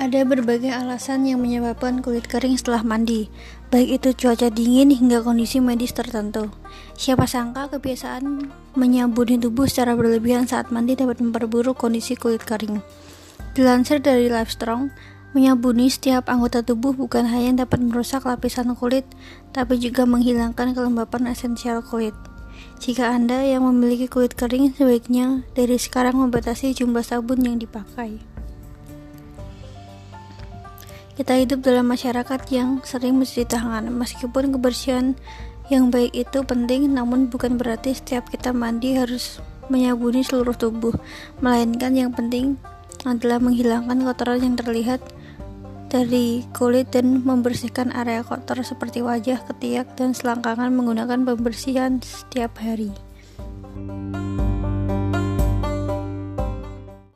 Ada berbagai alasan yang menyebabkan kulit kering setelah mandi, baik itu cuaca dingin hingga kondisi medis tertentu. Siapa sangka kebiasaan menyabuni tubuh secara berlebihan saat mandi dapat memperburuk kondisi kulit kering. Dilansir dari Livestrong, menyabuni setiap anggota tubuh bukan hanya dapat merusak lapisan kulit, tapi juga menghilangkan kelembapan esensial kulit. Jika Anda yang memiliki kulit kering, sebaiknya dari sekarang membatasi jumlah sabun yang dipakai. Kita hidup dalam masyarakat yang sering mencuci tangan. Meskipun kebersihan yang baik itu penting, namun bukan berarti setiap kita mandi harus menyabuni seluruh tubuh. Melainkan yang penting adalah menghilangkan kotoran yang terlihat dari kulit dan membersihkan area kotor seperti wajah, ketiak, dan selangkangan menggunakan pembersihan setiap hari.